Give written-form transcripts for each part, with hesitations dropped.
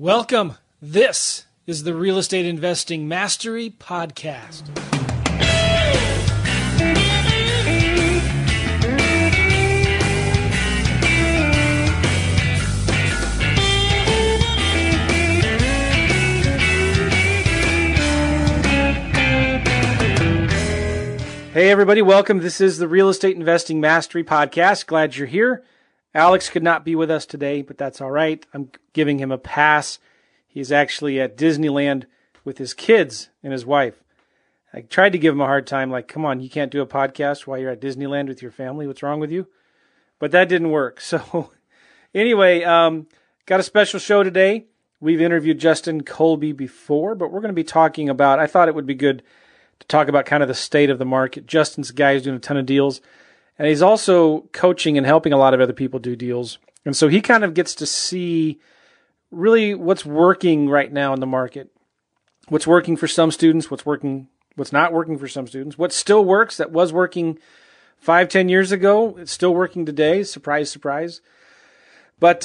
Welcome. This is the Real Estate Investing Mastery Podcast. Hey everybody, welcome. This is the Real Estate Investing Mastery Podcast. Glad you're here. Alex could not be with us today, but that's all right. I'm giving him a pass. He's actually at Disneyland with his kids and his wife. I tried to give him a hard time, like, come on, you can't do a podcast while you're at Disneyland with your family. What's wrong with you? But that didn't work. So anyway, got a special show today. We've interviewed Justin Colby before, but we're going to be talking about, I thought it would be good to talk about kind of the state of the market. Justin's a guy who's doing a ton of deals. And he's also coaching and helping a lot of other people do deals. And so he kind of gets to see really what's working right now in the market, what's working for some students, what's not working for some students, what still works that was working 5-10 years ago. It's still working today. Surprise, surprise. But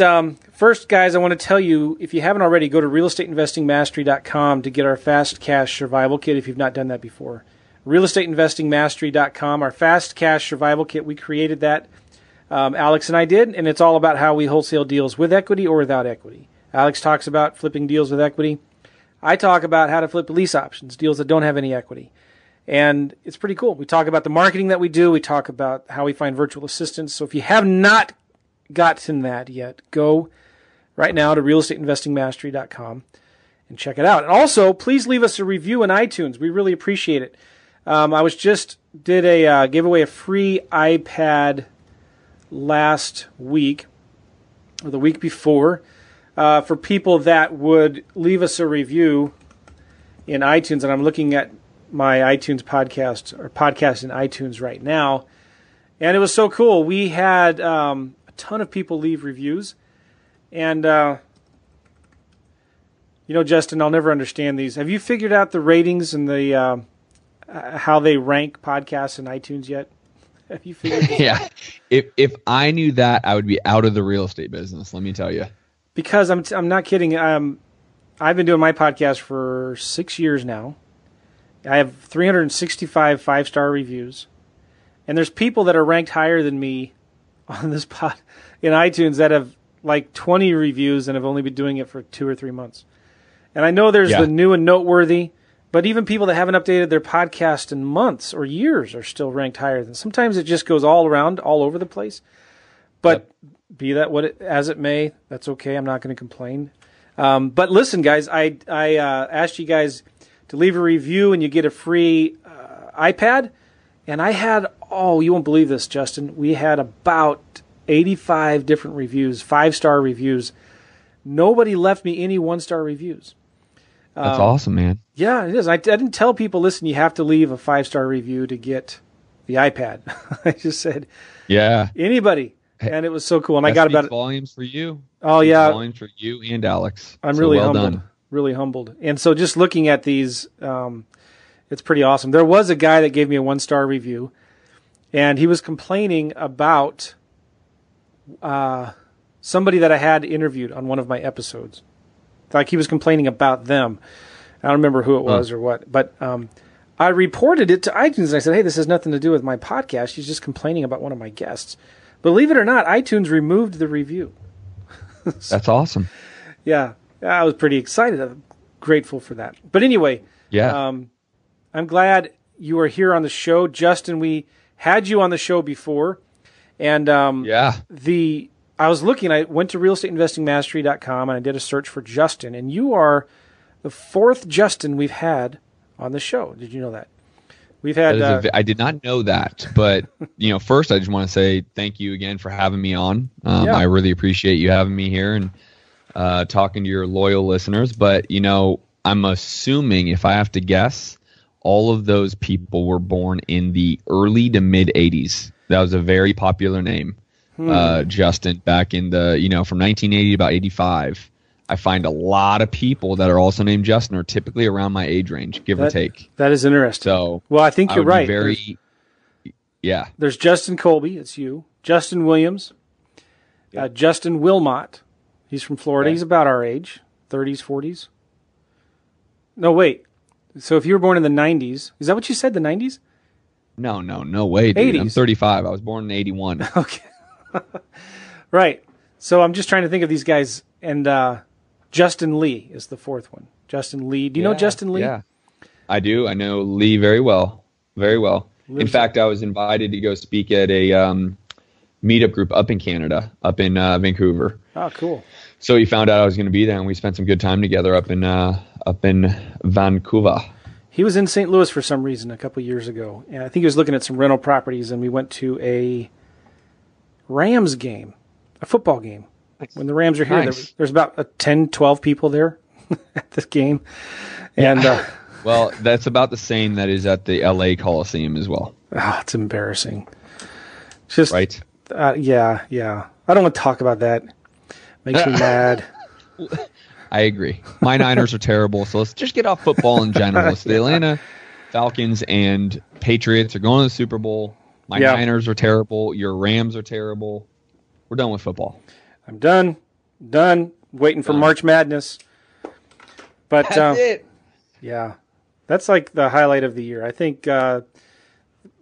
first, guys, I want to tell you, if you haven't already, go to realestateinvestingmastery.com to get our Fast Cash Survival Kit if you've not done that before. realestateinvestingmastery.com, our Fast Cash Survival Kit. We created that, Alex and I did, and it's all about how we wholesale deals with equity or without equity. Alex talks about flipping deals with equity. I talk about how to flip lease options, deals that don't have any equity. And it's pretty cool. We talk about the marketing that we do. We talk about how we find virtual assistants. So if you have not gotten that yet, go right now to realestateinvestingmastery.com and check it out. And also, please leave us a review in iTunes. We really appreciate it. I was just did a giveaway a free iPad last week or the week before for people that would leave us a review in iTunes. And I'm looking at my iTunes podcast or podcast in iTunes right now. And it was so cool. We had a ton of people leave reviews. And, you know, Justin, I'll never understand these. Have you figured out the ratings and the how they rank podcasts in iTunes yet? Have you figured this out? If I knew that, I would be out of the real estate business, let me tell you. Because I'm not kidding. I've been doing my podcast for 6 years now. I have 365 five-star reviews. And there's people that are ranked higher than me on this pod in iTunes that have like 20 reviews and have only been doing it for 2 or 3 months. And I know there's the new and noteworthy, but even people that haven't updated their podcast in months or years are still ranked higher than. Sometimes it just goes all around, all over the place. But be that what it, as it may, that's okay. I'm not going to complain. But listen, guys, I asked you guys to leave a review and you get a free iPad. And I had, oh, you won't believe this, Justin. We had about 85 different reviews, five-star reviews. Nobody left me any one-star reviews. That's awesome, man. Yeah, it is. I didn't tell people, listen, you have to leave a five-star review to get the iPad. I just said, anybody. And it was so cool. And that I got about volumes for you. Oh, yeah. Volumes for you and Alex. I'm really humbled. Really humbled. And so just looking at these, it's pretty awesome. There was a guy that gave me a one-star review, and he was complaining about somebody that I had interviewed on one of my episodes. Like he was complaining about them. I don't remember who it was or what, but I reported it to iTunes and I said, hey, this has nothing to do with my podcast. She's just complaining about one of my guests. Believe it or not, iTunes removed the review. So, that's awesome. Yeah. I was pretty excited. I'm grateful for that. But anyway, I'm glad you are here on the show. Justin, we had you on the show before. And I was looking, I went to realestateinvestingmastery.com and I did a search for Justin, and you are the fourth Justin we've had on the show. Did you know that? We've had I did not know that, but you know, first I just want to say thank you again for having me on. I really appreciate you having me here and talking to your loyal listeners, but you know, I'm assuming if I have to guess, all of those people were born in the early to mid 80s. That was a very popular name. Justin, back in the, you know, from 1980 to about 85, I find a lot of people that are also named Justin are typically around my age range, give or take. That is interesting. So, well, I think you're right. There's Justin Colby, it's you, Justin Williams, Justin Wilmot. He's from Florida. He's about our age, 30s, 40s? No, wait. So if you were born in the 90s, is that what you said, the 90s? No way, dude. 80s. I'm 35. I was born in 81. Okay. Right. So I'm just trying to think of these guys. And Justin Lee is the fourth one. Justin Lee. Do you know Justin Lee? Yeah, I do. I know Lee very well. Very well. In fact, I was invited to go speak at a meetup group up in Canada, up in Vancouver. Oh, cool. So he found out I was going to be there, and we spent some good time together up in Vancouver. He was in St. Louis for some reason a couple years ago, and I think he was looking at some rental properties, and we went to a Rams game, a football game. Nice. When the Rams are here, nice. There's about 10, 12 people there at this game. And well, that's about the same that is at the L.A. Coliseum as well. Oh, it's embarrassing. Just, right? Yeah. I don't want to talk about that. Makes me mad. I agree. My Niners are terrible, so let's just get off football in general. So the Atlanta Falcons and Patriots are going to the Super Bowl. My Niners are terrible. Your Rams are terrible. We're done with football. I'm done. Waiting for March Madness. But that's it. Yeah. That's like the highlight of the year. I think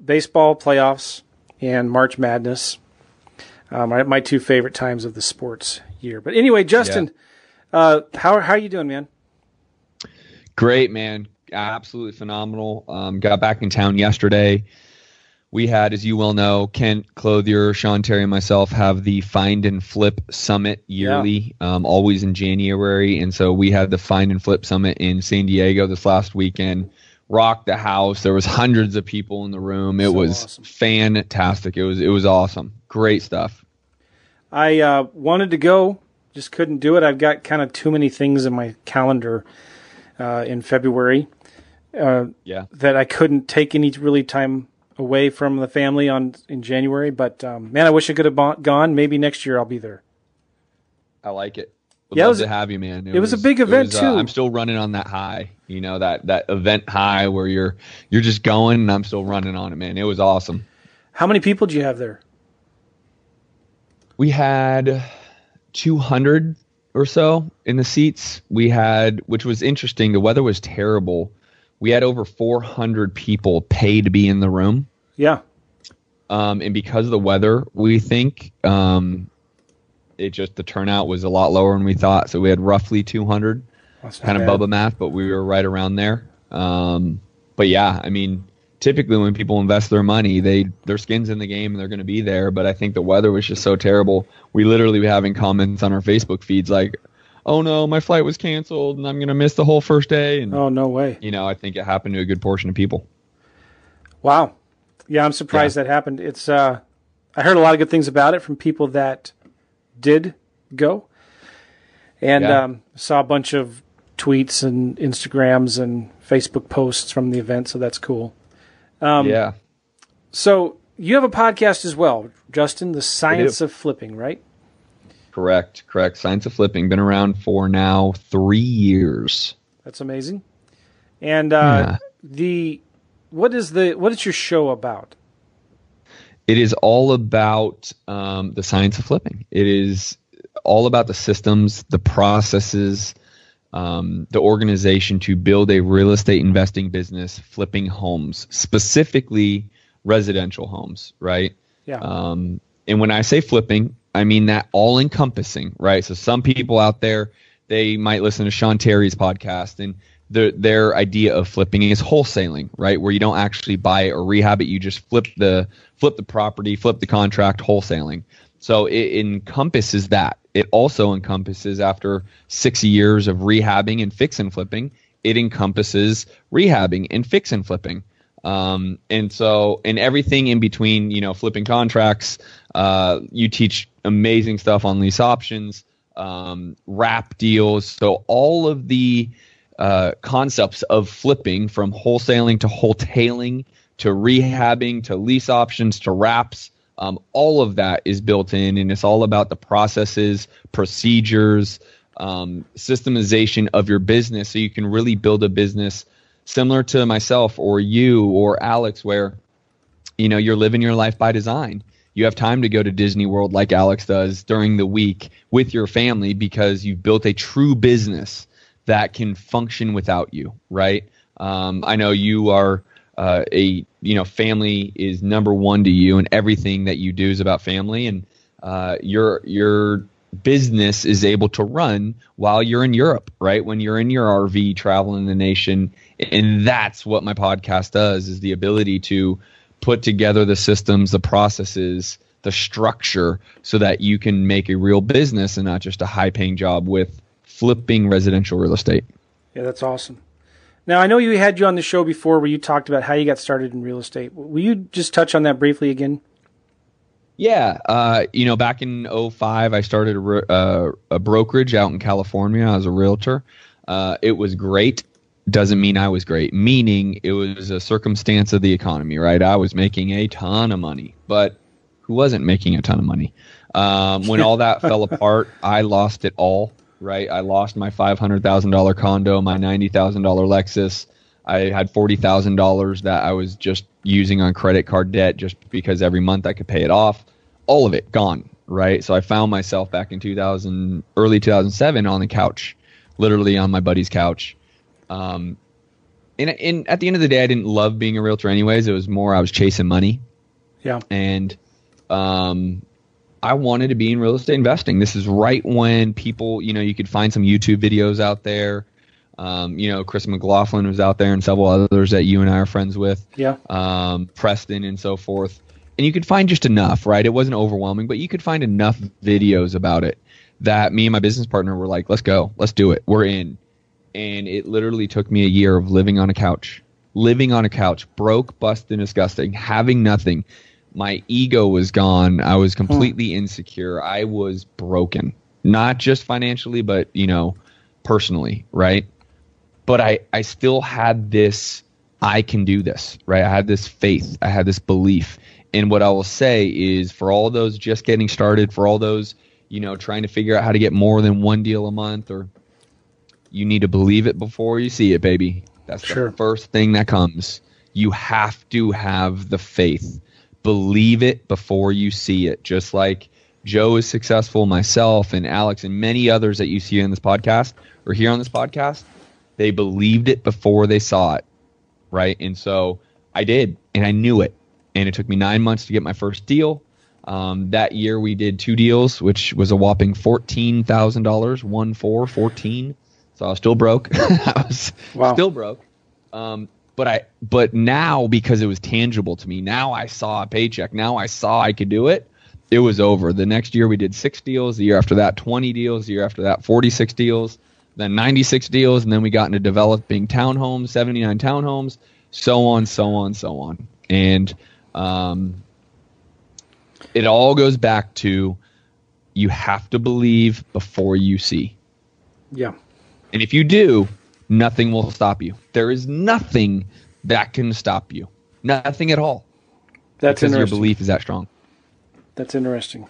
baseball playoffs and March Madness are my two favorite times of the sports year. But anyway, Justin, how are you doing, man? Great, man. Absolutely phenomenal. Got back in town yesterday. We had, as you well know, Kent Clothier, Sean Terry, and myself have the Find and Flip Summit yearly, always in January. And so we had the Find and Flip Summit in San Diego this last weekend. Rocked the house. There was hundreds of people in the room. It was awesome. Fantastic. It was awesome. Great stuff. I wanted to go, just couldn't do it. I've got kind of too many things in my calendar in February that I couldn't take any really time away from the family in January, but man, I wish I could have gone. Maybe next year I'll be there. I like it. Would love to have you, man. It was a big event too. I'm still running on that high, that event high where you're just going, and I'm still running on it, man. It was awesome. How many people do you have there? We had 200 or so in the seats. We had, which was interesting. The weather was terrible. We had over 400 people pay to be in the room. Yeah. And because of the weather, we think the turnout was a lot lower than we thought. So we had roughly 200. That's kind of Bubba math, but we were right around there. But yeah, I mean, typically when people invest their money, their skin's in the game and they're going to be there. But I think the weather was just so terrible. We literally were having comments on our Facebook feeds like, oh no, my flight was canceled and I'm going to miss the whole first day. And, oh, no way. I think it happened to a good portion of people. Wow. Yeah, I'm surprised that happened. It's I heard a lot of good things about it from people that did go and saw a bunch of tweets and Instagrams and Facebook posts from the event. So that's cool. So you have a podcast as well, Justin, the Science of Flipping, right? Correct. Science of Flipping. Been around for now 3 years. That's amazing. And what is your show about? It is all about the science of flipping. It is all about the systems, the processes, the organization to build a real estate investing business, flipping homes, specifically residential homes, right? Yeah. And when I say flipping, I mean that all-encompassing, right? So some people out there, they might listen to Sean Terry's podcast, and their idea of flipping is wholesaling, right? Where you don't actually buy it or rehab it, you just flip the property, flip the contract, wholesaling. So it encompasses that. It also encompasses, after 6 years of rehabbing and fix and flipping, it encompasses rehabbing and fix and flipping. And so, and everything in between, flipping contracts, you teach amazing stuff on lease options, wrap deals. So all of the, concepts of flipping, from wholesaling to wholetailing, to rehabbing, to lease options, to wraps, all of that is built in, and it's all about the processes, procedures, systemization of your business. So you can really build a business similar to myself or you or Alex, where you're living your life by design. You have time to go to Disney World like Alex does during the week with your family because you've built a true business that can function without you, right? I know you are family is number one to you, and everything that you do is about family, and your business is able to run while you're in Europe, right? When you're in your RV traveling the nation. And that's what my podcast does, is the ability to put together the systems, the processes, the structure so that you can make a real business and not just a high-paying job with flipping residential real estate. Yeah, that's awesome. Now, I know you had you on the show before where you talked about how you got started in real estate. Will you just touch on that briefly again? Yeah. Back in 2005, I started a brokerage out in California as a realtor. It was great. Doesn't mean I was great, meaning it was a circumstance of the economy, right? I was making a ton of money, but who wasn't making a ton of money? When all that fell apart, I lost it all, right? I lost my $500,000 condo, my $90,000 Lexus. I had $40,000 that I was just using on credit card debt just because every month I could pay it off. All of it gone, right? So I found myself back in early 2007 on the couch, literally on my buddy's couch. And at the end of the day, I didn't love being a realtor anyways. It was more, I was chasing money. Yeah. And, I wanted to be in real estate investing. This is right when people, you could find some YouTube videos out there. Chris McLaughlin was out there and several others that you and I are friends with. Yeah. Preston and so forth. And you could find just enough, right? It wasn't overwhelming, but you could find enough videos about it that me and my business partner were like, let's go, let's do it. We're in. And it literally took me a year of living on a couch, broke, busted, disgusting, having nothing. My ego was gone. I was completely insecure. I was broken, not just financially, but, personally, right? But I still had this, I can do this, right? I had this faith. I had this belief. And what I will say is for all those just getting started, for all those, trying to figure out how to get more than one deal a month, or you need to believe it before you see it, baby. That's the first thing that comes. You have to have the faith. Believe it before you see it. Just like Joe is successful, myself and Alex and many others that you see in this podcast or here on this podcast, they believed it before they saw it, right? And so I did, and I knew it. And it took me 9 months to get my first deal. That year we did 2 deals, which was a whopping $14,000, 14. So I was still broke. I was still broke. But now, because it was tangible to me, now I saw a paycheck. Now I saw I could do it. It was over. The next year we did 6 deals. The year after that, 20 deals. The year after that, 46 deals. Then 96 deals. And then we got into developing townhomes, 79 townhomes, so on. And it all goes back to you have to believe before you see. Yeah. And if you do, nothing will stop you. There is nothing that can stop you. Nothing at all. That's interesting. Because your belief is that strong. That's interesting.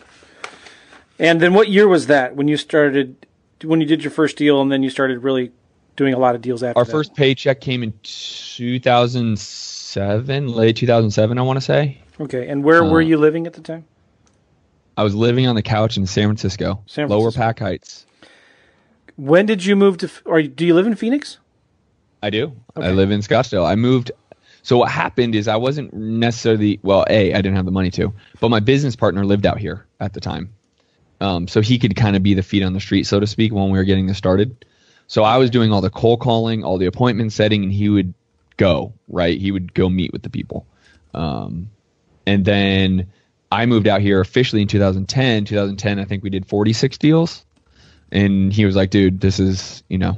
And then what year was that when you started, when you did your first deal and then you started really doing a lot of deals after that? Our first paycheck came in 2007, late 2007, I want to say. Okay. And where were you living at the time? I was living on the couch in San Francisco. Lower Pack Heights. When did you move to, or do you live in Phoenix? I do. Okay. I live in Scottsdale. I moved. So what happened is I wasn't necessarily, I didn't have the money to, but my business partner lived out here at the time. So he could kind of be the feet on the street, so to speak, when we were getting this started. So I was doing all the cold calling, all the appointment setting, and he would go, right? He would go meet with the people. And then I moved out here officially in 2010. 2010, I think we did 46 deals. And he was like, dude, this is, I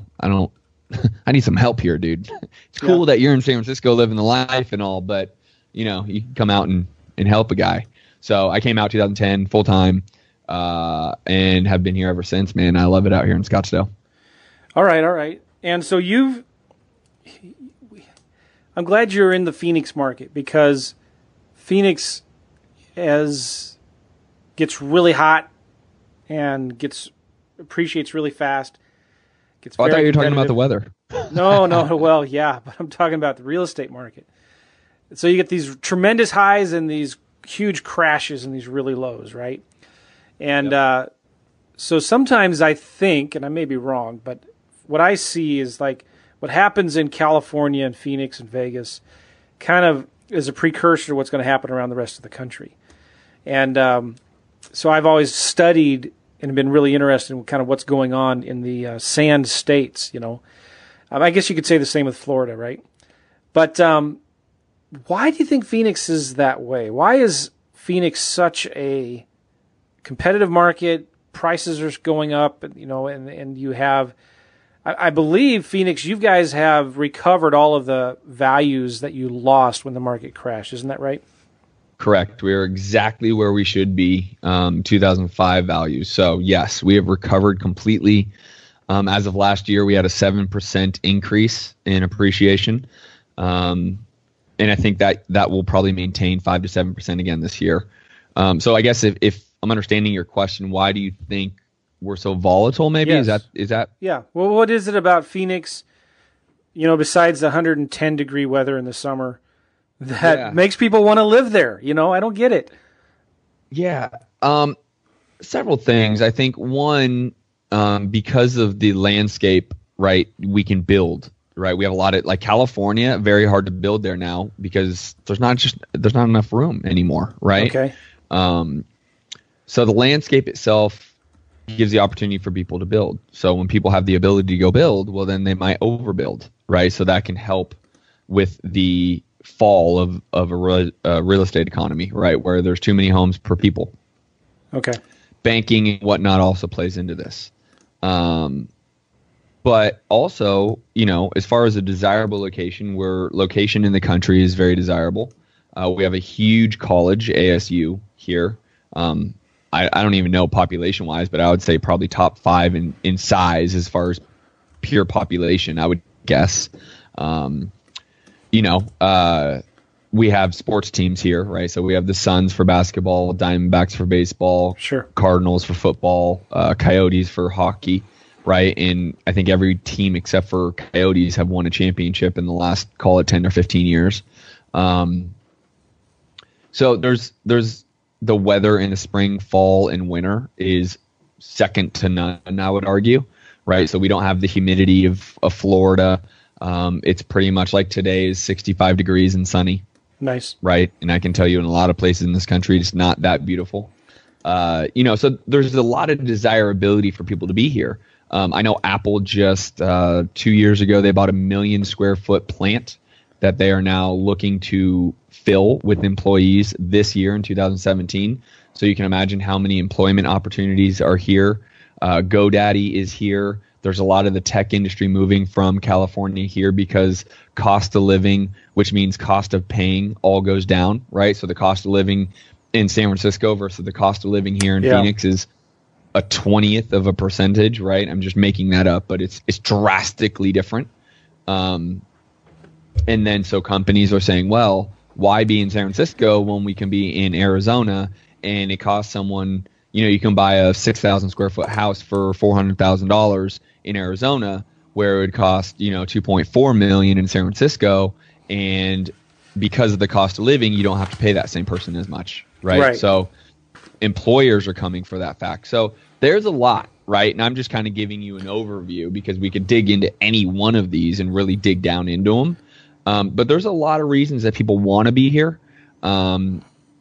need some help here, dude. It's cool that you're in San Francisco living the life and all, but, you can come out and help a guy. So I came out 2010 full time and have been here ever since, man. I love it out here in Scottsdale. All right. And so I'm glad you're in the Phoenix market because Phoenix gets really hot and appreciates really fast. I thought you were talking about the weather. No. Well, yeah, but I'm talking about the real estate market. So you get these tremendous highs and these huge crashes and these really lows, right? And yep. So sometimes I think, and I may be wrong, but what I see is like what happens in California and Phoenix and Vegas kind of is a precursor to what's going to happen around the rest of the country. And so I've always studied and been really interested in kind of what's going on in the sand states, you know. I guess you could say the same with Florida, right? But why do you think Phoenix is that way? Why is Phoenix such a competitive market? Prices are going up, you know, and you have, I believe, Phoenix, you guys have recovered all of the values that you lost when the market crashed. Isn't that right? Correct. We are exactly where we should be, 2005 values. So, yes, we have recovered completely. As of last year, we had a 7% increase in appreciation. And I think that will probably maintain 5 to 7% again this year. So I guess if I'm understanding your question, why do you think we're so volatile maybe? Yes. Is that? Yeah. Well, what is it about Phoenix, you know, besides the 110 degree weather in the summer that makes people want to live there? You know, I don't get it. Yeah. Several things. I think one, because of the landscape, right, we can build, right? We have a lot of, like, California, very hard to build there now because there's not enough room anymore. Right. Okay. So the landscape itself gives the opportunity for people to build. So when people have the ability to go build, well, then they might overbuild, right? So that can help with the fall of a real estate economy, right, where there's too many homes per people. Okay. Banking and whatnot also plays into this. But also, you know, as far as a desirable location, where location in the country is very desirable. We have a huge college, ASU, here. I don't even know population-wise, but I would say probably top 5 in size as far as pure population, I would guess. We have sports teams here, right? So we have the Suns for basketball, Diamondbacks for baseball, sure, Cardinals for football, Coyotes for hockey, right? And I think every team except for Coyotes have won a championship in the last, call it, 10 or 15 years. So there's the weather in the spring, fall, and winter is second to none, I would argue, right? So we don't have the humidity of Florida. It's pretty much like today is 65 degrees and sunny. Nice. Right? And I can tell you in a lot of places in this country, it's not that beautiful. So there's a lot of desirability for people to be here. I know Apple just 2 years ago, they bought a 1 million square foot plant that they are now looking to fill with employees this year in 2017. So you can imagine how many employment opportunities are here. GoDaddy is here. There's a lot of the tech industry moving from California here because cost of living, which means cost of paying, all goes down, right? So the cost of living in San Francisco versus the cost of living here in Phoenix is a 0.20%, right? I'm just making that up, but it's drastically different. And then so companies are saying, well, why be in San Francisco when we can be in Arizona? And it costs someone, you know, you can buy a 6,000 square foot house for $400,000 in Arizona, where it would cost, you know, $2.4 million in San Francisco. And because of the cost of living, you don't have to pay that same person as much, right? So employers are coming for that fact. So there's a lot, right? And I'm just kind of giving you an overview because we could dig into any one of these and really dig down into them. But there's a lot of reasons that people want to be here,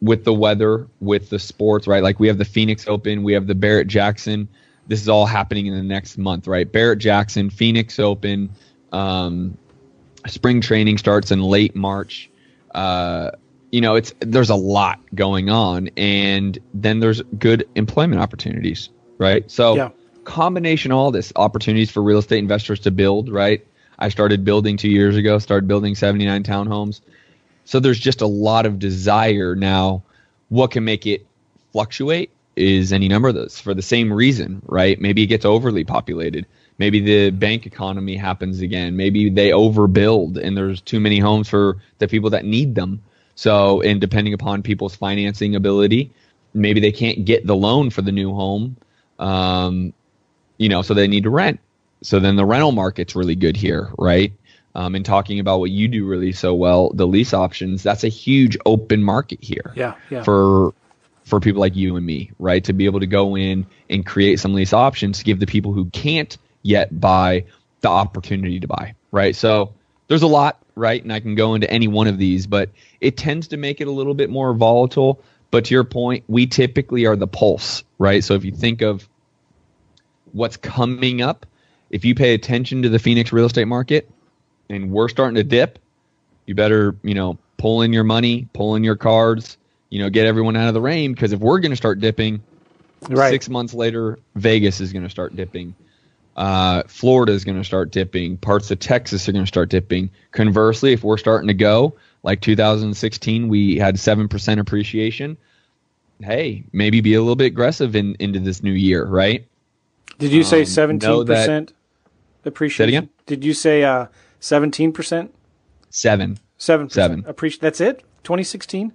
with the weather, with the sports, right? Like we have the Phoenix Open, we have the Barrett Jackson. This is all happening in the next month, right? Barrett Jackson, Phoenix Open, spring training starts in late March. There's a lot going on, and then there's good employment opportunities, right? So combination of all this, opportunities for real estate investors to build, right? I started building 2 years ago, started building 79 townhomes. So there's just a lot of desire now. What can make it fluctuate is any number of those for the same reason, right? Maybe it gets overly populated. Maybe the bank economy happens again. Maybe they overbuild and there's too many homes for the people that need them. So, and depending upon people's financing ability, maybe they can't get the loan for the new home, so they need to rent. So then the rental market's really good here, right? and talking about what you do really so well, the lease options, that's a huge open market here for people like you and me, right? To be able to go in and create some lease options to give the people who can't yet buy the opportunity to buy, right? So there's a lot, right? And I can go into any one of these, but it tends to make it a little bit more volatile. But to your point, we typically are the pulse, right? So if you think of what's coming up, if you pay attention to the Phoenix real estate market and we're starting to dip, you better, pull in your money, pull in your cards, get everyone out of the rain, because if we're going to start dipping, right, 6 months later, Vegas is going to start dipping. Florida is going to start dipping. Parts of Texas are going to start dipping. Conversely, if we're starting to go, like 2016, we had 7% appreciation. Hey, maybe be a little bit aggressive into this new year, right? Did you say 17% appreciation? Say it again? Did you say 17%? 7%. Appreciation. That's it? 2016?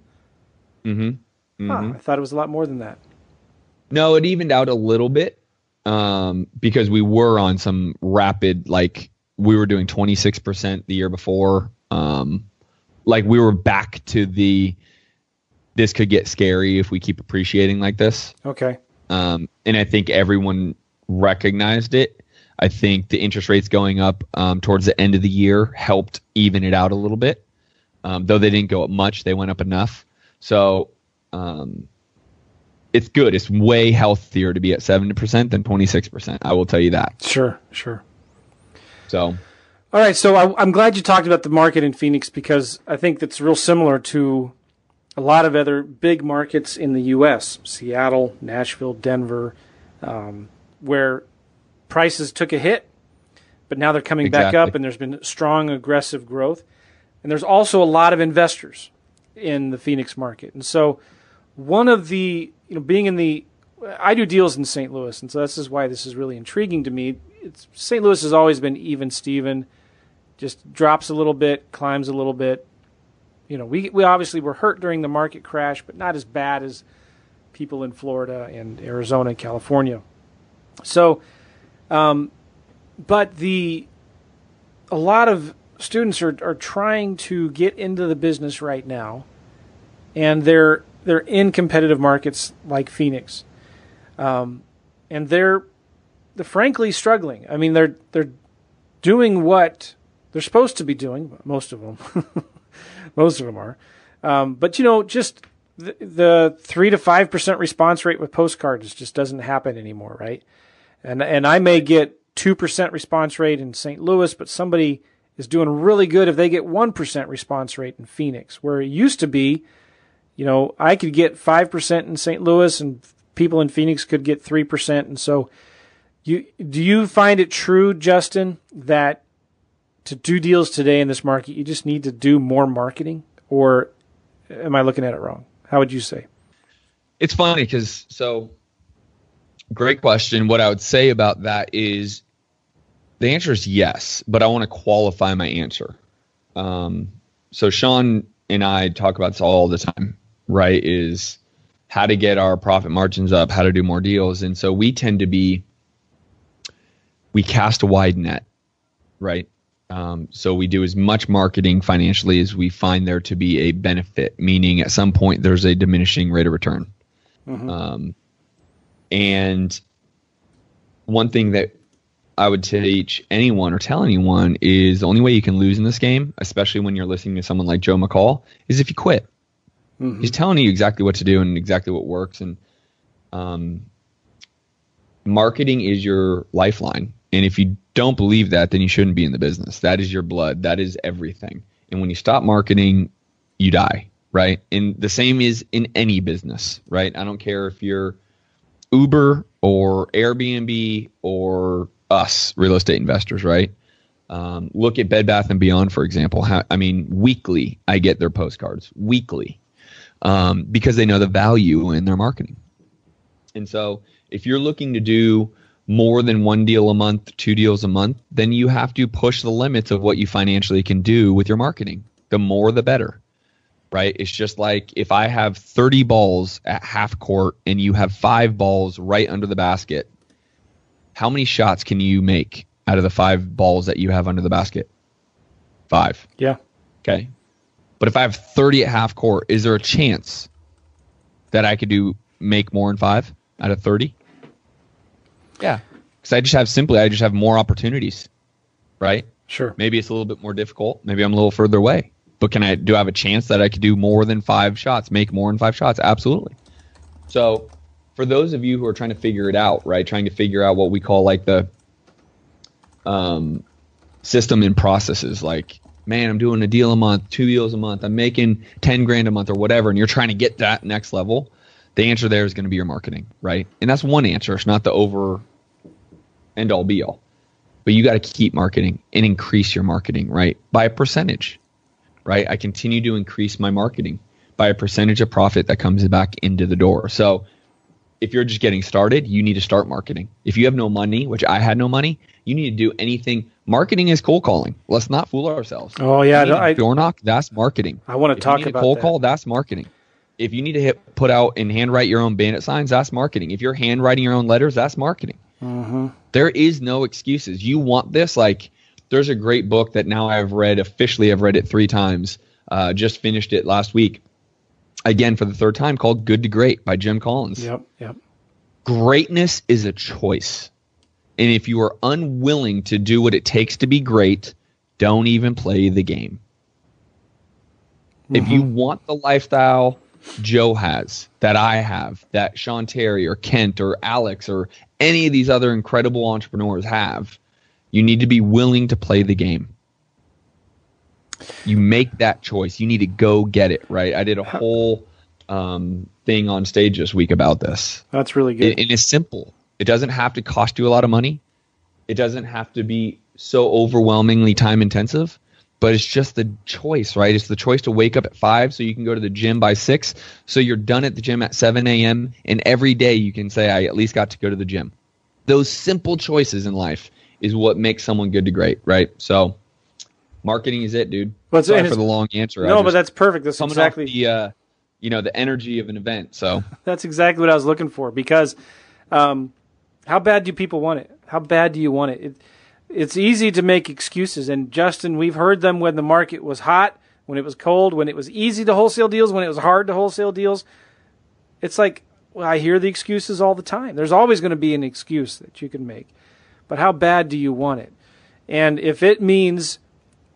Mm-hmm. Huh, I thought it was a lot more than that. No, it evened out a little bit because we were on some rapid, like we were doing 26% the year before. Like we were back to this could get scary if we keep appreciating like this. Okay. And I think everyone recognized it. I think the interest rates going up towards the end of the year helped even it out a little bit. Though they didn't go up much, they went up enough. So it's good. It's way healthier to be at 7% than 26%. I will tell you that. Sure. So. All right. So I'm glad you talked about the market in Phoenix, because I think that's real similar to a lot of other big markets in the U.S., Seattle, Nashville, Denver, where prices took a hit, but now they're coming back up and there's been strong, aggressive growth. And there's also a lot of investors in the Phoenix market. And so one of the, I do deals in St. Louis, and so this is why this is really intriguing to me. St. Louis has always been even Steven, just drops a little bit, climbs a little bit. We obviously were hurt during the market crash, but not as bad as people in Florida and Arizona and California. So, but a lot of students are trying to get into the business right now, and they're in competitive markets like Phoenix, and they're frankly struggling. I mean, they're doing what they're supposed to be doing. Most of them are, but just the 3 to 5% response rate with postcards just doesn't happen anymore, right? And I may get 2% response rate in St. Louis, but somebody is doing really good if they get 1% response rate in Phoenix, where it used to be, I could get 5% in St. Louis and people in Phoenix could get 3%. And so do you find it true, Justin, that to do deals today in this market, you just need to do more marketing, or am I looking at it wrong? How would you say? It's funny great question. What I would say about that is, the answer is yes, but I want to qualify my answer. So Sean and I talk about this all the time, right? Is how to get our profit margins up, how to do more deals. And so we tend to we cast a wide net, right? So we do as much marketing financially as we find there to be a benefit, meaning at some point there's a diminishing rate of return. Mm-hmm. And one thing that I would teach anyone or tell anyone is the only way you can lose in this game, especially when you're listening to someone like Joe McCall, is if you quit. Mm-hmm. He's telling you exactly what to do and exactly what works. And marketing is your lifeline. And if you don't believe that, then you shouldn't be in the business. That is your blood. That is everything. And when you stop marketing, you die, right? And the same is in any business, right? I don't care if you're Uber or Airbnb or us real estate investors, right? Look at Bed Bath & Beyond, for example. Weekly, I get their postcards weekly because they know the value in their marketing. And so if you're looking to do more than one deal a month, 2 deals a month, then you have to push the limits of what you financially can do with your marketing. The more, the better, right? It's just like if I have 30 balls at half court and you have 5 balls right under the basket, how many shots can you make out of the 5 balls that you have under the basket? 5. Yeah. Okay. But if I have 30 at half court, is there a chance that I could make more in 5 out of 30? Yeah. Because I just have more opportunities, right? Sure. Maybe it's a little bit more difficult. Maybe I'm a little further away. But do I have a chance that I could do more than 5 shots, make more than 5 shots? Absolutely. So for those of you who are trying to figure it out, right, trying to figure out what we call like the system and processes, like, man, I'm doing a deal a month, 2 deals a month, I'm making 10 grand a month or whatever, and you're trying to get that next level, the answer there is going to be your marketing, right? And that's one answer. It's not the over end all be all. But you got to keep marketing and increase your marketing, right? By a percentage. Right, I continue to increase my marketing by a percentage of profit that comes back into the door. So if you're just getting started, you need to start marketing. If you have no money, which I had no money, you need to do anything. Marketing is cold calling. Let's not fool ourselves. Oh, yeah. Door knock, that's marketing. I want to talk about cold call, that's marketing. If you need to put out and handwrite your own bandit signs, that's marketing. If you're handwriting your own letters, that's marketing. Mm-hmm. There is no excuses. You want this, like... There's a great book that now I've read officially. I've read it 3 times. Just finished it last week, again for the 3rd time, called "Good to Great" by Jim Collins. Yep, yep. Greatness is a choice, and if you are unwilling to do what it takes to be great, don't even play the game. Mm-hmm. If you want the lifestyle Joe has, that I have, that Sean Terry or Kent or Alex or any of these other incredible entrepreneurs have, you need to be willing to play the game. You make that choice. You need to go get it, right? I did a whole thing on stage this week about this. That's really good. And it's simple. It doesn't have to cost you a lot of money. It doesn't have to be so overwhelmingly time intensive, but it's just the choice, right? It's the choice to wake up at 5 so you can go to the gym by 6, so you're done at the gym at 7 a.m., and every day you can say, I at least got to go to the gym. Those simple choices in life is what makes someone good to great, right? So marketing is it, dude. Sorry for the long answer. No, but that's perfect. That's exactly the energy of an event. So that's exactly what I was looking for, because how bad do people want it? How bad do you want it? It's easy to make excuses. And Justin, we've heard them when the market was hot, when it was cold, when it was easy to wholesale deals, when it was hard to wholesale deals. It's like, well, I hear the excuses all the time. There's always going to be an excuse that you can make. But how bad do you want it? And if it means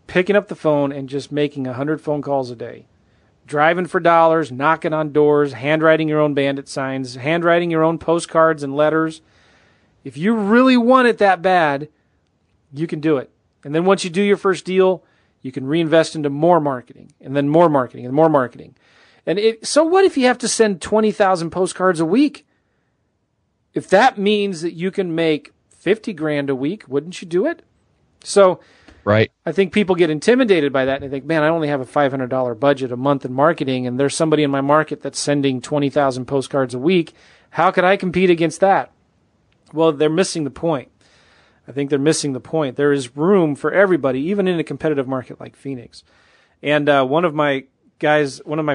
picking up the phone and just making 100 phone calls a day, driving for dollars, knocking on doors, handwriting your own bandit signs, handwriting your own postcards and letters, if you really want it that bad, you can do it. And then once you do your first deal, you can reinvest into more marketing, and then more marketing, and more marketing. And so what if you have to send 20,000 postcards a week? If that means that you can make 50 grand a week, wouldn't you do it? So right. I think people get intimidated by that. And they think, man, I only have a $500 budget a month in marketing, and there's somebody in my market that's sending 20,000 postcards a week. How could I compete against that? Well, they're missing the point. I think they're missing the point. There is room for everybody, even in a competitive market like Phoenix. And one of my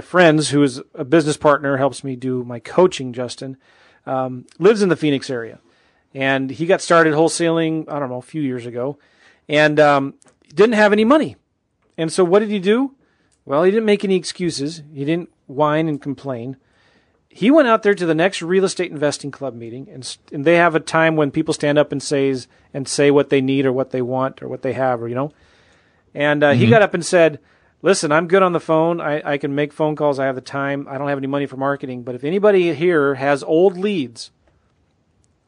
friends who is a business partner, helps me do my coaching, Justin, lives in the Phoenix area. And he got started wholesaling, I don't know, a few years ago, and didn't have any money. And so what did he do? Well, he didn't make any excuses. He didn't whine and complain. He went out there to the next real estate investing club meeting, and they have a time when people stand up and say what they need or what they want or what they have, or And mm-hmm. He got up and said, listen, I'm good on the phone. I can make phone calls. I have the time. I don't have any money for marketing. But if anybody here has old leads,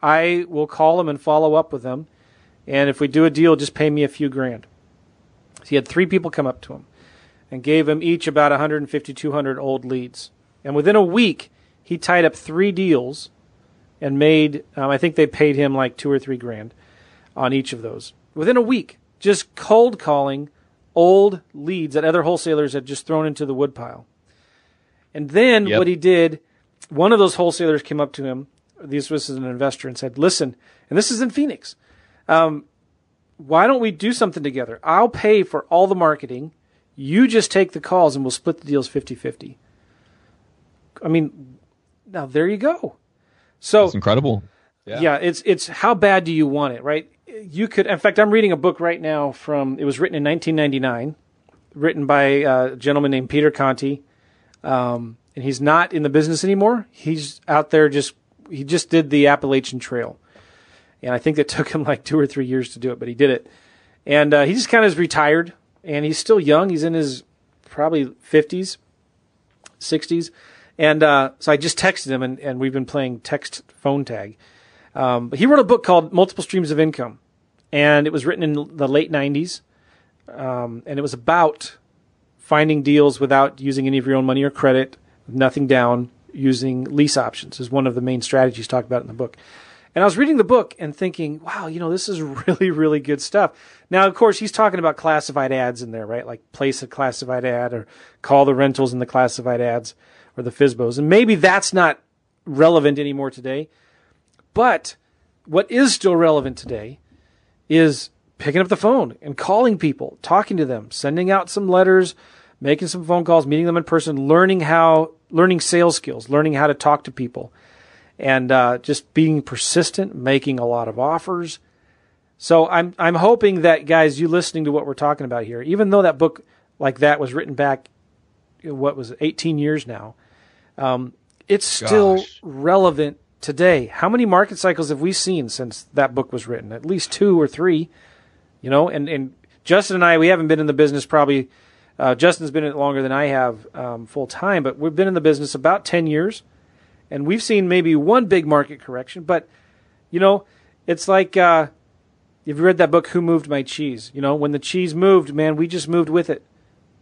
I will call them and follow up with them. And if we do a deal, just pay me a few grand. So he had 3 people come up to him and gave him each about 150, 200 old leads. And within a week, he tied up 3 deals and made, I think they paid him like 2 or 3 grand on each of those. Within a week, just cold calling old leads that other wholesalers had just thrown into the woodpile. And then What he did, one of those wholesalers came up to him. This was an investor, and said, listen, and this is in Phoenix, why don't we do something together? I'll pay for all the marketing. You just take the calls, and we'll split the deals 50-50. I mean, now there you go. So that's incredible. Yeah, it's how bad do you want it, right? you could, in fact, I'm reading a book right now from, it was written in 1999, written by a gentleman named Peter Conti. And he's not in the business anymore. He's out there he just did the Appalachian Trail. And I think it took him like 2 or 3 years to do it, but he did it. And he just kind of is retired, and he's still young. He's in his probably 50s, 60s. And so I just texted him, and we've been playing text phone tag. But he wrote a book called Multiple Streams of Income, and it was written in the late 90s. And it was about finding deals without using any of your own money or credit, nothing down, using lease options is one of the main strategies talked about in the book. And I was reading the book and thinking, wow, this is really, really good stuff. Now, of course, he's talking about classified ads in there, right? Like place a classified ad or call the rentals in the classified ads or the FSBOs. And maybe that's not relevant anymore today. But what is still relevant today is picking up the phone and calling people, talking to them, sending out some letters, making some phone calls, meeting them in person, learning sales skills, learning how to talk to people. And just being persistent, making a lot of offers. So I'm hoping that, guys, you listening to what we're talking about here, even though that book like that was written back, 18 years now, it's still relevant today. How many market cycles have we seen since that book was written? At least 2 or 3, and Justin and I, we haven't been in the business probably. Justin's been in it longer than I have full time, but we've been in the business about 10 years. And we've seen maybe one big market correction, but, it's like, if you read that book, Who Moved My Cheese? When the cheese moved, man, we just moved with it.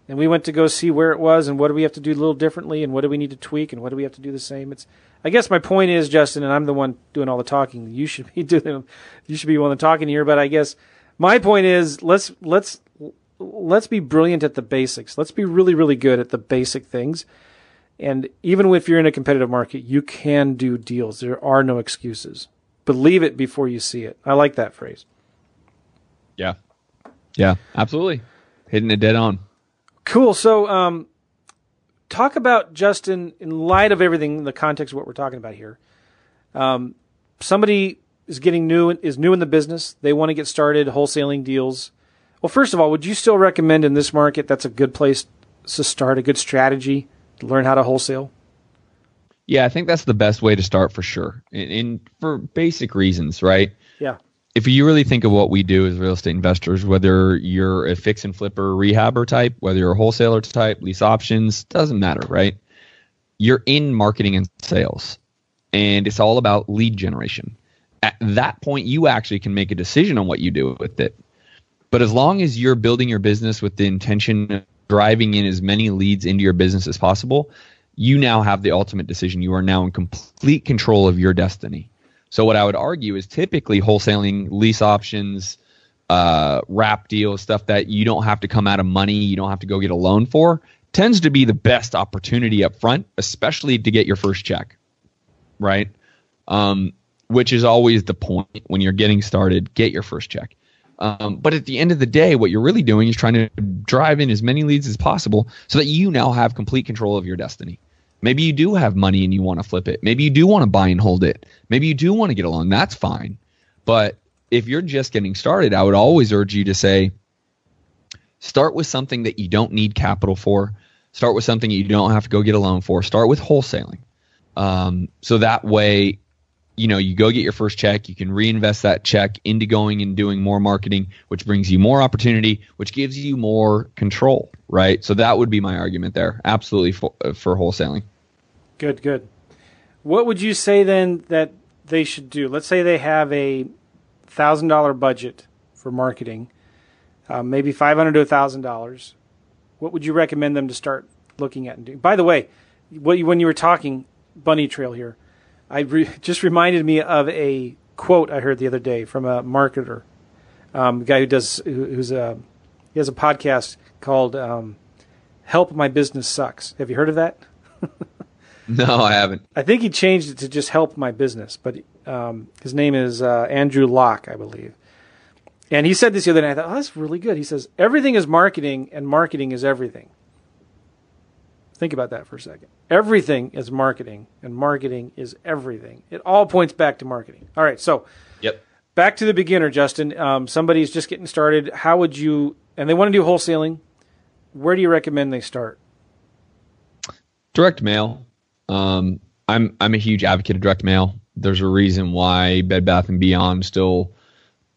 And we went to go see where it was and what do we have to do a little differently and what do we need to tweak and what do we have to do the same. I guess my point is, Justin, and I'm the one doing all the talking. You should be one of the talking here, but I guess my point is let's be brilliant at the basics. Let's be really, really good at the basic things. And even if you're in a competitive market, you can do deals. There are no excuses. Believe it before you see it. I like that phrase. Yeah. Yeah, absolutely. Hitting it dead on. Cool. So talk about, Justin, in light of everything, the context of what we're talking about here. Somebody is new in the business. They want to get started wholesaling deals. Well, first of all, would you still recommend in this market that's a good place to start, a good strategy? Learn how to wholesale? Yeah, I think that's the best way to start for sure. And for basic reasons, right? Yeah. If you really think of what we do as real estate investors, whether you're a fix and flipper rehabber type, whether you're a wholesaler type, lease options, doesn't matter, right? You're in marketing and sales. And it's all about lead generation. At that point, you actually can make a decision on what you do with it. But as long as you're building your business with the intention of driving in as many leads into your business as possible, you now have the ultimate decision. You are now in complete control of your destiny. So what I would argue is typically wholesaling, lease options, wrap deals, stuff that you don't have to come out of money, you don't have to go get a loan for, tends to be the best opportunity up front, especially to get your first check, right? Which is always the point when you're getting started, get your first check. But at the end of the day, what you're really doing is trying to drive in as many leads as possible so that you now have complete control of your destiny. Maybe you do have money and you want to flip it. Maybe you do want to buy and hold it. Maybe you do want to get a loan. That's fine. But if you're just getting started, I would always urge you to say, start with something that you don't need capital for. Start with something you don't have to go get a loan for. Start with wholesaling. So that way, you go get your first check, you can reinvest that check into going and doing more marketing, which brings you more opportunity, which gives you more control, right? So that would be my argument there, absolutely, for wholesaling. Good. What would you say then that they should do? Let's say they have a $1,000 budget for marketing, maybe $500 to $1,000. What would you recommend them to start looking at and doing? By the way, when you were talking bunny trail here, I just reminded me of a quote I heard the other day from a marketer, a guy he has a podcast called "Help My Business Sucks." Have you heard of that? No, I haven't. I think he changed it to just "Help My Business," but his name is Andrew Locke, I believe. And he said this the other night. I thought, that's really good. He says, "Everything is marketing, and marketing is everything." Think about that for a second. Everything is marketing, and marketing is everything. It all points back to marketing. All right, so yep. back to the beginner, Justin. Somebody's just getting started. How would you, and they want to do wholesaling, where do you recommend they start? Direct mail. I'm a huge advocate of direct mail. There's a reason why Bed Bath & Beyond still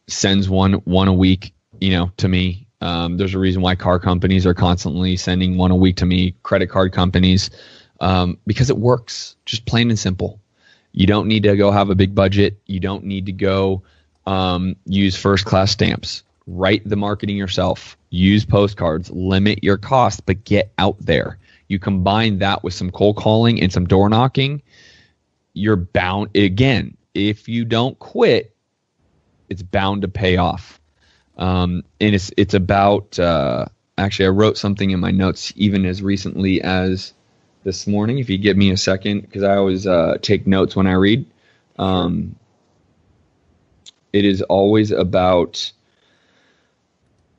sends one a week, to me. There's a reason why car companies are constantly sending one a week to me, credit card companies, because it works, just plain and simple. You don't need to go have a big budget. You don't need to go use first-class stamps. Write the marketing yourself. Use postcards. Limit your cost, but get out there. You combine that with some cold calling and some door knocking, you're bound. Again, if you don't quit, it's bound to pay off. And it's about actually, I wrote something in my notes even as recently as this morning. If you give me a second, because I always take notes when I read. It is always about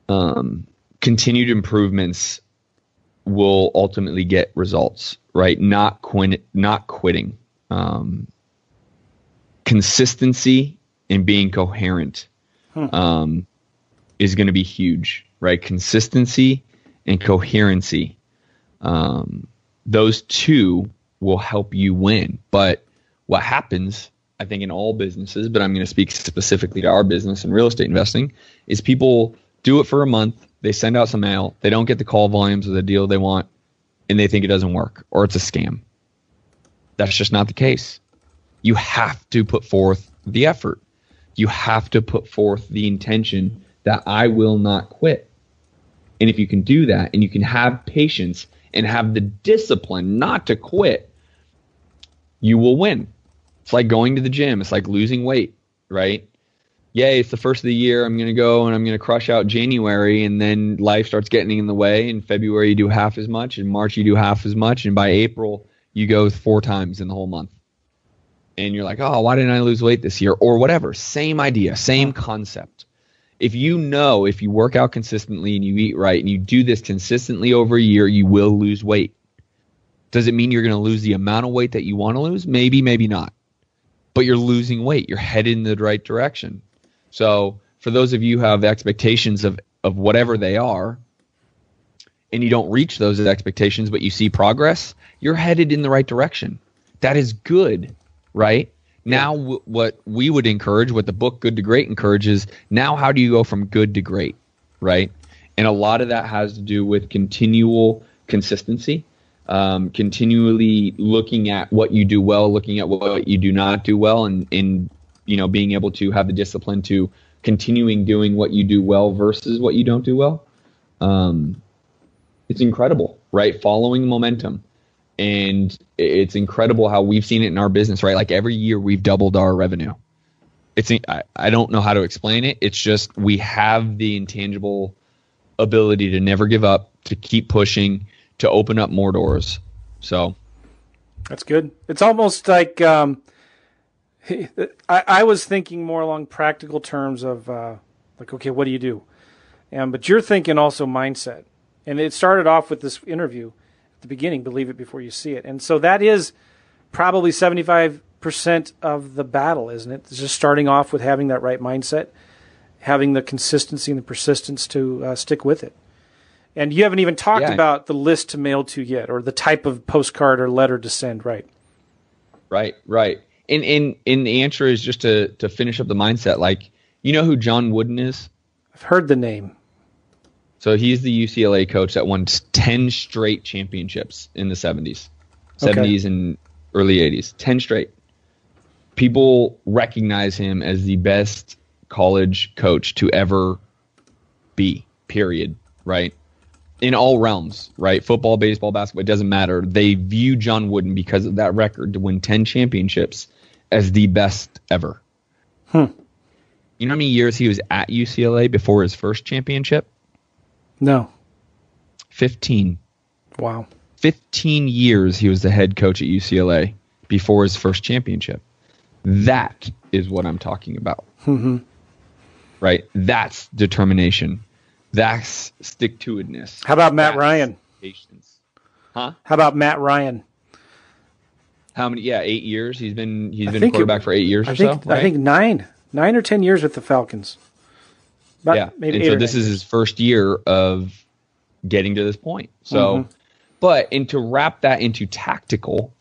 continued improvements will ultimately get results, right? Not quitting. Consistency and being coherent is going to be huge, right? Consistency and coherency. Those two will help you win. But what happens, I think, in all businesses, but I'm going to speak specifically to our business and real estate investing, is people do it for a month. They send out some mail. They don't get the call volumes or the deal they want, and they think it doesn't work or it's a scam. That's just not the case. You have to put forth the effort. You have to put forth the intention that I will not quit. And if you can do that and you can have patience and have the discipline not to quit, you will win. It's like going to the gym. It's like losing weight, right? Yay, it's the first of the year. I'm going to go and I'm going to crush out January, and then life starts getting in the way. In February, you do half as much. In March, you do half as much. And by April, you go 4 times in the whole month. And you're like, oh, why didn't I lose weight this year? Or whatever. Same idea, same concept. If you know, if you work out consistently and you eat right and you do this consistently over a year, you will lose weight. Does it mean you're going to lose the amount of weight that you want to lose? Maybe, maybe not. But you're losing weight. You're headed in the right direction. So for those of you who have expectations of whatever they are, and you don't reach those expectations, but you see progress, you're headed in the right direction. That is good, right? Now what we would encourage, what the book Good to Great encourages, now how do you go from good to great, right? And a lot of that has to do with continual consistency, continually looking at what you do well, looking at what you do not do well, and being able to have the discipline to continuing doing what you do well versus what you don't do well. It's incredible, right? Following momentum. And it's incredible how we've seen it in our business, right? Like every year we've doubled our revenue. I don't know how to explain it. It's just we have the intangible ability to never give up, to keep pushing, to open up more doors. So that's good. It's almost like I was thinking more along practical terms of like, okay, what do you do? But you're thinking also mindset. And it started off with this interview. The beginning, believe it before you see it. And so that is probably 75% of the battle, isn't it? It's just starting off with having that right mindset, having the consistency and the persistence to stick with it. And you haven't even talked about the list to mail to yet, or the type of postcard or letter to send, right? Right. And the answer is just to finish up the mindset. Like, you know who John Wooden is? I've heard the name. So he's the UCLA coach that won 10 straight championships in the 70s, okay. 70s and early 80s, 10 straight. People recognize him as the best college coach to ever be, period, right? In all realms, right? Football, baseball, basketball, it doesn't matter. They view John Wooden, because of that record to win 10 championships, as the best ever. You know how many years he was at UCLA before his first championship? No. 15. Wow. 15 years he was the head coach at UCLA before his first championship. That is what I'm talking about. Mm-hmm. Right? That's determination. That's stick-to-itiveness. How about Matt Ryan? Patience. Huh? How about Matt Ryan? How many? Yeah, 8 years. He's been quarterback for 8 years or so. Right? I think 9. 9 or 10 years with the Falcons. About maybe and so this is his first year of getting to this point. So, but and to wrap that into tactical,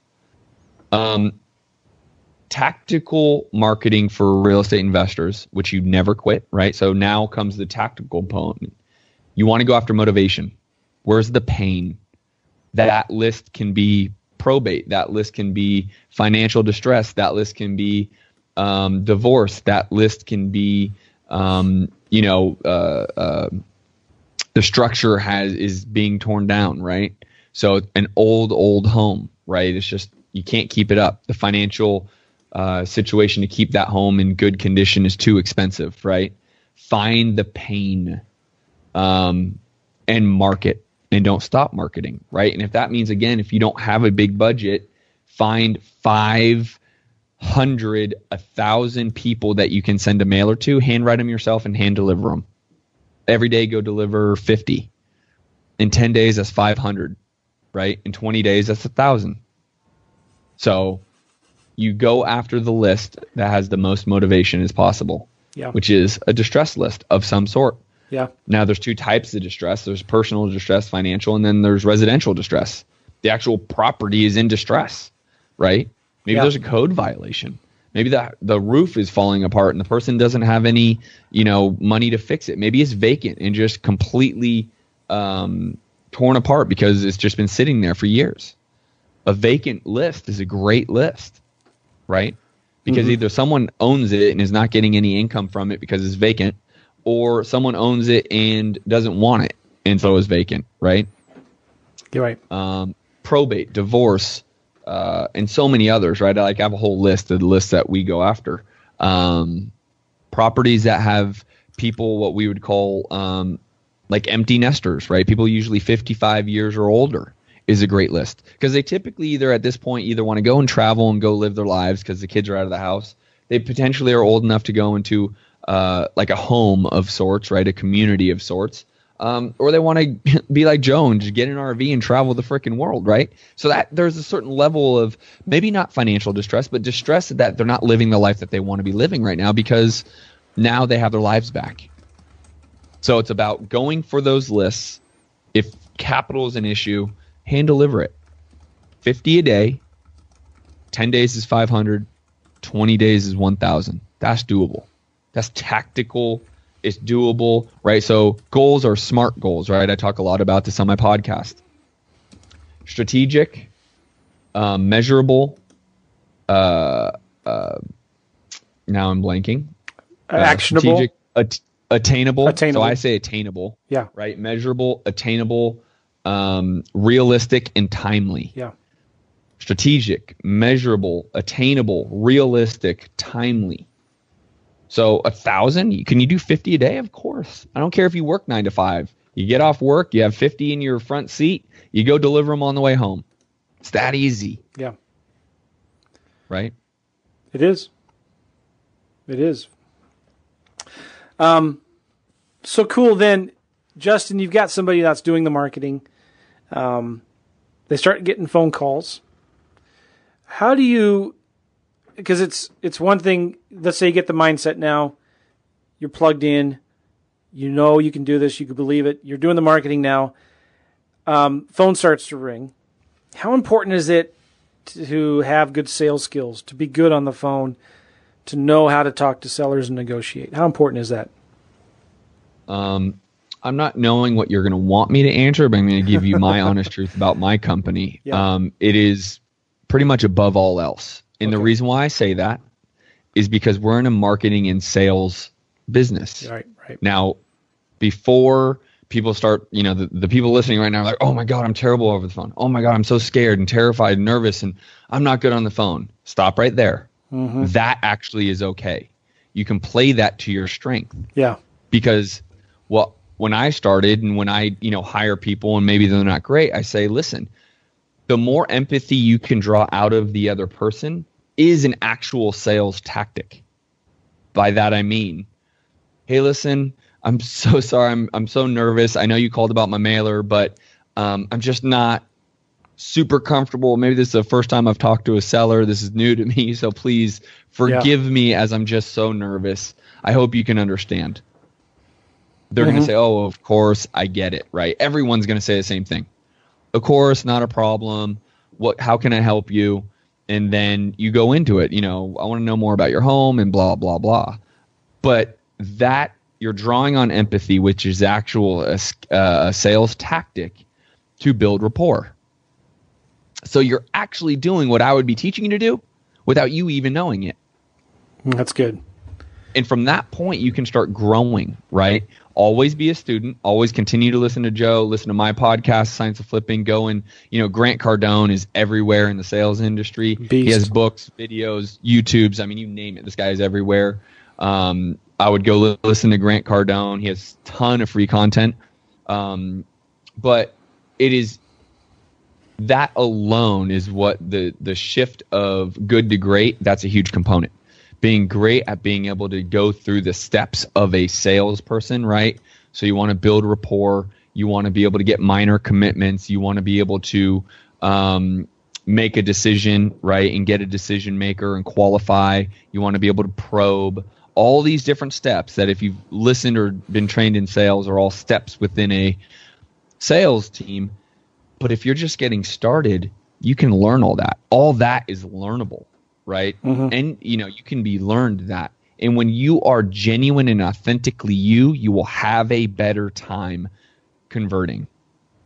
tactical marketing for real estate investors, which you never quit, right? So now comes the tactical component. You want to go after motivation. Where's the pain? That list can be probate. That list can be financial distress. That list can be divorce. That list can be, the structure is being torn down, right? So an old home, right? It's just you can't keep it up. The financial situation to keep that home in good condition is too expensive, right? Find the pain and market, and don't stop marketing, right? And if that means, again, if you don't have a big budget, find 500, 1,000 people that you can send a mailer to, handwrite them yourself and hand deliver them. Every day go deliver 50. In 10 days, that's 500, right? In 20 days, that's 1,000. So you go after the list that has the most motivation as possible, which is a distress list of some sort. Yeah. Now there's two types of distress. There's personal distress, financial, and then there's residential distress. The actual property is in distress, right? Maybe there's a code violation. Maybe the roof is falling apart and the person doesn't have any, money to fix it. Maybe it's vacant and just completely torn apart because it's just been sitting there for years. A vacant list is a great list, right? Because either someone owns it and is not getting any income from it because it's vacant, or someone owns it and doesn't want it and so is vacant, right? You're right. Probate, divorce, and so many others, right? I have a whole list of the lists that we go after. Properties that have people, what we would call empty nesters, right? People usually 55 years or older. Is a great list because they typically either want to go and travel and go live their lives because the kids are out of the house. They potentially are old enough to go into a home of sorts, right? A community of sorts. Or they want to be like Joe and just get an RV and travel the freaking world, right? So that there's a certain level of maybe not financial distress, but distress that they're not living the life that they want to be living right now because now they have their lives back. So it's about going for those lists. If capital is an issue, hand deliver it. 50 a day, 10 days is 500, 20 days is 1,000. That's doable. That's tactical. It's doable, right? So goals are SMART goals, right? I talk a lot about this on my podcast. Strategic, measurable. Now I'm blanking. Actionable. Strategic, attainable. So I say attainable. Yeah. Right? Measurable, attainable. Realistic and timely. Yeah. Strategic, measurable, attainable, realistic, timely. So 1,000, can you do 50 a day? Of course. I don't care if you work 9 to 5. You get off work, you have 50 in your front seat, you go deliver them on the way home. It's that easy. Yeah. Right? It is. So cool. Then, Justin, you've got somebody that's doing the marketing. They start getting phone calls. How do you, because it's one thing, let's say you get the mindset now, you're plugged in, you can do this, you can believe it, you're doing the marketing now, phone starts to ring. How important is it to have good sales skills, to be good on the phone, to know how to talk to sellers and negotiate? How important is that? I'm not knowing what you're going to want me to answer, but I'm going to give you my honest truth about my company. Yeah. It is pretty much above all else. And the reason why I say that is because we're in a marketing and sales business. Right. Now, before people start, the people listening right now are like, oh my God, I'm terrible over the phone. Oh my God, I'm so scared and terrified and nervous and I'm not good on the phone. Stop right there. Mm-hmm. That actually is okay. You can play that to your strength. Yeah. Because when I started and when I, hire people and maybe they're not great, I say, listen, the more empathy you can draw out of the other person is an actual sales tactic. By that, I mean, hey, listen, I'm so sorry. I'm so nervous. I know you called about my mailer, but I'm just not super comfortable. Maybe this is the first time I've talked to a seller. This is new to me, so please forgive me as I'm just so nervous. I hope you can understand. They're going to say, oh, of course, I get it, right? Everyone's going to say the same thing. Of course, not a problem. How can I help you? And then you go into it. You know, I want to know more about your home and blah, blah, blah. But that you're drawing on empathy, which is actual a sales tactic to build rapport. So you're actually doing what I would be teaching you to do without you even knowing it. That's good. And from that point, you can start growing, right? Always be a student. Always continue to listen to Joe. Listen to my podcast, Science of Flipping. Go and, you know, Grant Cardone is everywhere in the sales industry. Beast. He has books, videos, YouTubes. I mean, you name it. This guy is everywhere. I would go listen to Grant Cardone. He has a ton of free content. But it is that alone is what the shift of good to great, that's a huge component. Being great at being able to go through the steps of a salesperson, right? So you want to build rapport. You want to be able to get minor commitments. You want to be able to make a decision, right? And get a decision maker and qualify. You want to be able to probe. All these different steps that if you've listened or been trained in sales are all steps within a sales team. But if you're just getting started, you can learn all that. All that is learnable. Right. Mm-hmm. And, you know, you can be learned that. And when you are genuine and authentically you, you will have a better time converting.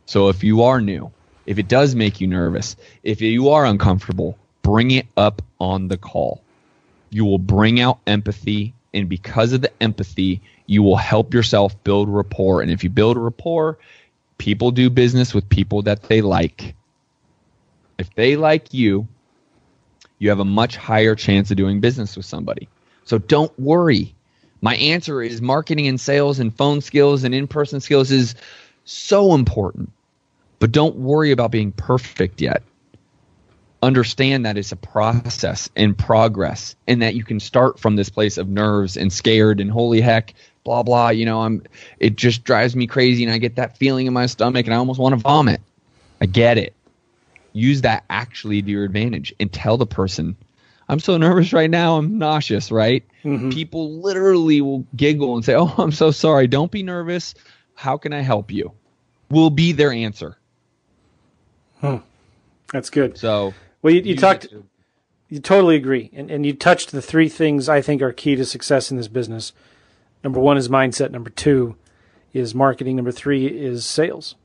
So if you are new, if it does make you nervous, if you are uncomfortable, bring it up on the call. You will bring out empathy. And because of the empathy, you will help yourself build rapport. And if you build rapport, people do business with people that they like. If they like you, you have a much higher chance of doing business with somebody. So don't worry. My answer is marketing and sales and phone skills and in-person skills is so important. But don't worry about being perfect yet. Understand that it's a process and progress and that you can start from this place of nerves and scared and holy heck, blah, blah. You know, it just drives me crazy and I get that feeling in my stomach and I almost want to vomit. I get it. Use that actually to your advantage and tell the person, I'm so nervous right now. I'm nauseous, right? Mm-hmm. People literally will giggle and say, oh, I'm so sorry. Don't be nervous. How can I help you? Will be their answer. Hmm. That's good. So, well, you totally agree. And you touched the three things I think are key to success in this business. Number one is mindset. Number two is marketing. Number three is sales.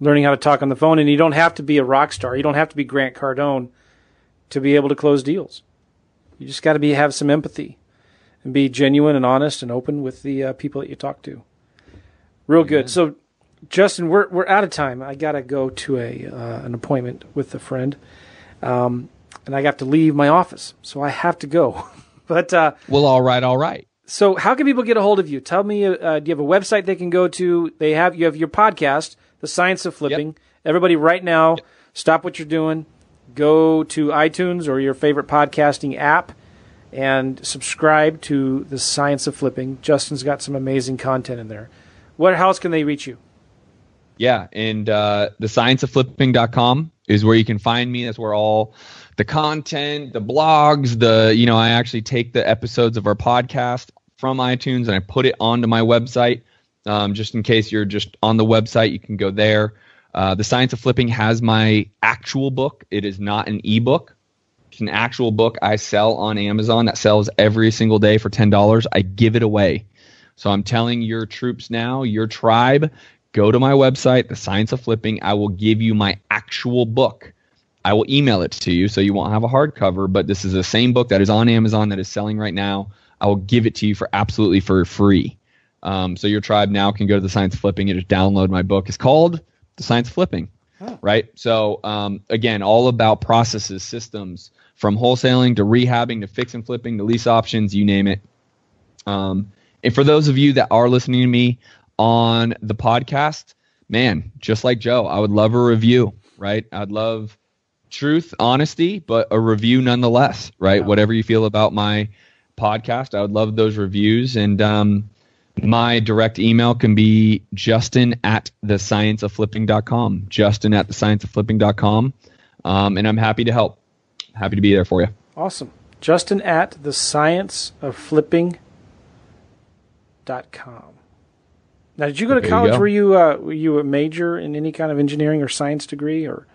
Learning how to talk on the phone, and you don't have to be a rock star. You don't have to be Grant Cardone to be able to close deals. You just got to have some empathy and be genuine and honest and open with the people that you talk to. Real good. So, Justin, we're out of time. I got to go to an appointment with a friend, and I have to leave my office, so I have to go. But well, all right. So, how can people get a hold of you? Tell me, do you have a website they can go to? You have your podcast. The Science of Flipping. Yep. Everybody right now, stop what you're doing. Go to iTunes or your favorite podcasting app and subscribe to The Science of Flipping. Justin's got some amazing content in there. How else can they reach you? Yeah, and the scienceofflipping.com is where you can find me. That's where all the content, the blogs, I actually take the episodes of our podcast from iTunes and I put it onto my website. Just in case you're just on the website, you can go there. The Science of Flipping has my actual book. It is not an ebook. It's an actual book I sell on Amazon that sells every single day for $10. I give it away. So I'm telling your troops now, your tribe, go to my website, The Science of Flipping. I will give you my actual book. I will email it to you so you won't have a hardcover, but this is the same book that is on Amazon that is selling right now. I will give it to you for absolutely for free. So your tribe now can go to The Science of Flipping and just download my book. It's called The Science of Flipping, right? So again, all about processes, systems, from wholesaling to rehabbing to fix and flipping to lease options, you name it. And for those of you that are listening to me on the podcast, man, just like Joe, I would love a review, right? I'd love truth, honesty, but a review nonetheless, right? Whatever you feel about my podcast, I would love those reviews. And My direct email can be justin@thescienceofflipping.com, justin@thescienceofflipping.com. And I'm happy to help. Happy to be there for you. Awesome. justin@thescienceofflipping.com. Now, did you go to college? Were you a major in any kind of engineering or science degree? Or?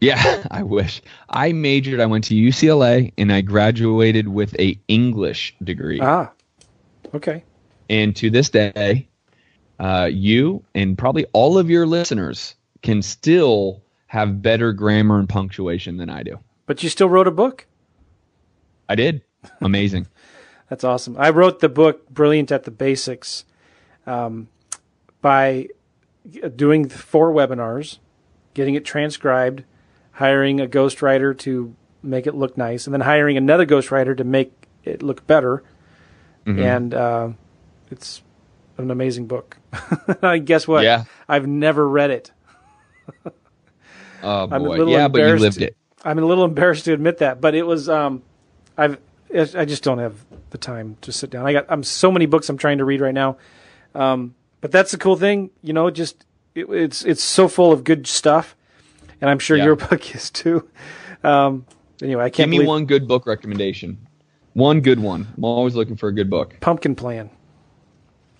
Yeah, I wish. I majored. I went to UCLA, and I graduated with a English degree. Ah, okay. And to this day, you and probably all of your listeners can still have better grammar and punctuation than I do. But you still wrote a book? I did. Amazing. That's awesome. I wrote the book, Brilliant at the Basics, by doing 4 webinars, getting it transcribed, hiring a ghostwriter to make it look nice, and then hiring another ghostwriter to make it look better. Mm-hmm. And it's an amazing book. Guess what? Yeah. I've never read it. Oh, boy. Yeah, but you lived it. I'm a little embarrassed to admit that, but it was I just don't have the time to sit down. I'm so many books I'm trying to read right now. But that's the cool thing, you know, just it's so full of good stuff, and I'm sure your book is too. Anyway, I can't give me one good book recommendation. One good one. I'm always looking for a good book. Pumpkin Plan.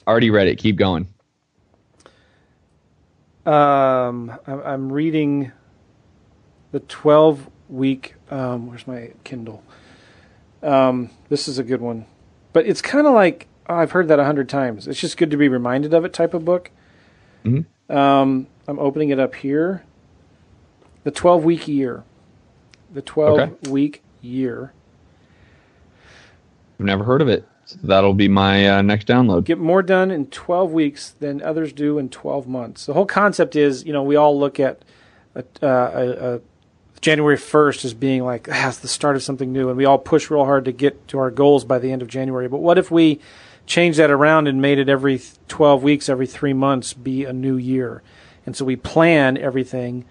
Already read it. Keep going. I'm reading the 12-week. Where's my Kindle? This is a good one, but it's kind of like, I've heard that 100 times. It's just good to be reminded of it type of book. Mm-hmm. I'm opening it up here. The 12-week year. The 12-week year. I've never heard of it. So that'll be my next download. Get more done in 12 weeks than others do in 12 months. The whole concept is, you know, we all look at a January 1st as being like, it's the start of something new, and we all push real hard to get to our goals by the end of January. But what if we change that around and made it every 12 weeks, every 3 months be a new year? And so we plan everything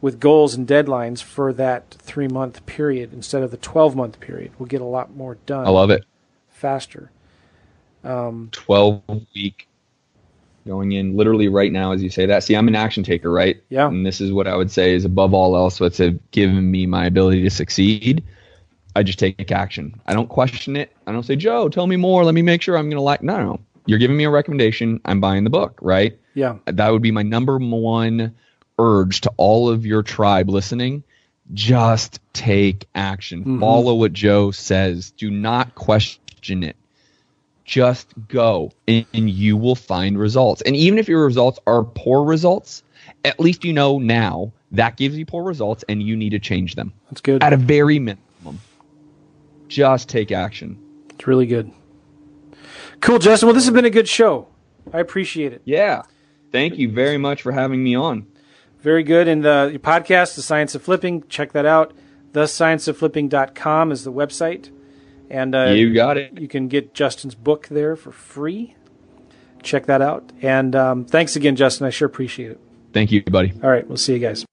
with goals and deadlines for that 3-month period instead of the 12-month period. We'll get a lot more done. I love it. Faster. 12-week going in literally right now as you say that. See, I'm an action taker, right? Yeah. And this is what I would say is above all else what's given me my ability to succeed. I just take action. I don't question it. I don't say, Joe, tell me more. Let me make sure I'm going to like. No. You're giving me a recommendation. I'm buying the book, right? Yeah. That would be my number one urge to all of your tribe listening. Just take action. Mm-hmm. Follow what Joe says. Do not question it. Just go, and you will find results. And even if your results are poor results, at least you know now that gives you poor results, and you need to change them. That's good. At a very minimum. Just take action. It's really good. Cool, Justin. Well, this has been a good show. I appreciate it. Yeah. Thank you very much for having me on. Very good. And your podcast, The Science of Flipping, check that out. Thescienceofflipping.com is the website. And you got it. You can get Justin's book there for free. Check that out. And thanks again, Justin. I sure appreciate it. Thank you, buddy. All right. We'll see you guys.